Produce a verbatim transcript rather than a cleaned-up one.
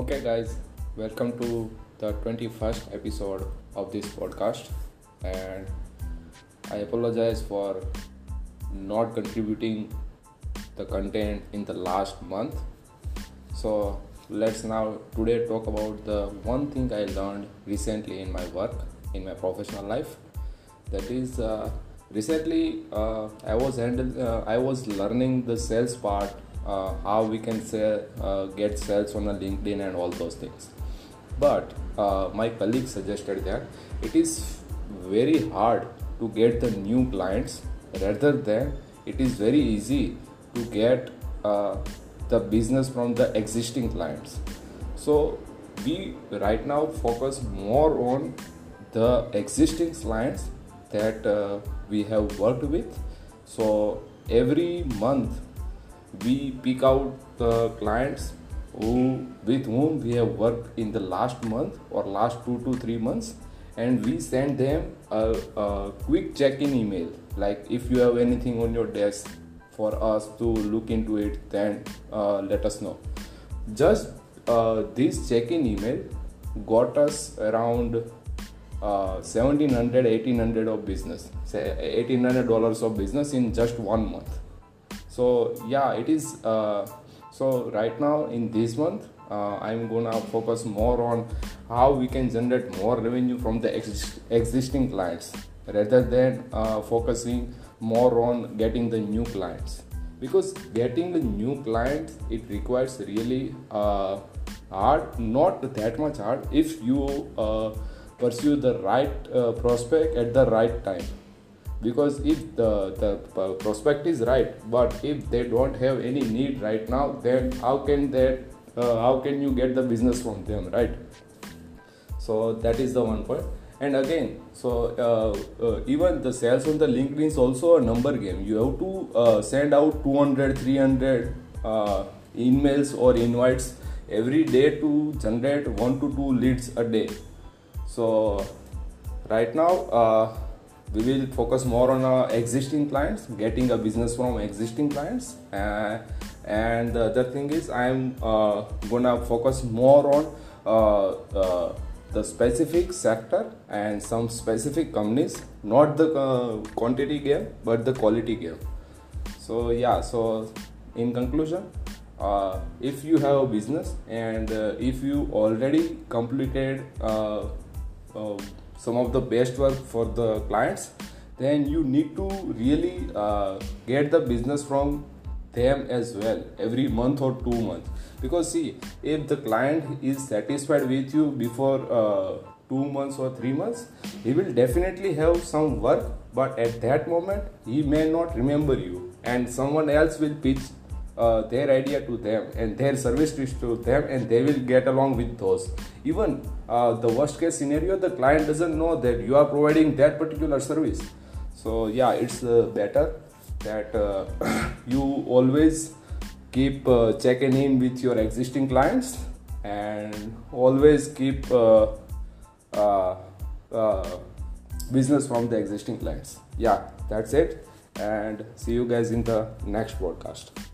Okay guys, welcome to the twenty-first episode of this podcast, and I apologize for not contributing the content in the last month. So let's now today talk about the one thing I learned recently in my work, in my professional life. That is, uh, recently uh, I was handle, uh, I was learning the sales part. Uh, how we can sell, uh, get sales on a LinkedIn and all those things. But uh, my colleague suggested that it is very hard to get the new clients, rather than it is very easy to get uh, the business from the existing clients. So we right now focus more on the existing clients that uh, we have worked with. So every month we pick out the clients who, with whom we have worked in the last month or last two to three months, and we send them a, a quick check-in email. Like, if you have anything on your desk for us to look into it, then uh, let us know. Just uh, this check-in email got us around uh, seventeen hundred dollars, eighteen hundred dollars of business, say eighteen hundred dollars of business in just one month. So yeah, it is, uh, so right now in this month, uh, I'm gonna focus more on how we can generate more revenue from the ex- existing clients, rather than uh, focusing more on getting the new clients. Because getting the new clients, it requires really uh, hard, not that much hard, if you uh, pursue the right uh, prospect at the right time. Because if the, the prospect is right, but if they don't have any need right now, then how can they, uh, how can you get the business from them, right? So that is the one point. And again, so uh, uh, even the sales on the LinkedIn is also a number game. You have to uh, send out two hundred, three hundred uh, emails or invites every day to generate one to two leads a day. So right now, uh, we will focus more on our existing clients, getting a business from existing clients. Uh, and the other thing is, I'm uh, gonna focus more on uh, uh, the specific sector and some specific companies, not the uh, quantity game, but the quality game. So yeah, so in conclusion, uh, if you have a business and uh, if you already completed uh, uh, some of the best work for the clients, then you need to really uh, get the business from them as well every month or two months. Because see, if the client is satisfied with you before uh, two months or three months, he will definitely have some work, but at that moment, he may not remember you, and someone else will pitch Uh, their idea to them and their services to them, and they will get along with those. Even uh, the worst case scenario, the client doesn't know that you are providing that particular service. So yeah, it's uh, better that uh, you always keep uh, checking in with your existing clients, and always keep uh, uh, uh, business from the existing clients. Yeah, that's it, and see you guys in the next podcast.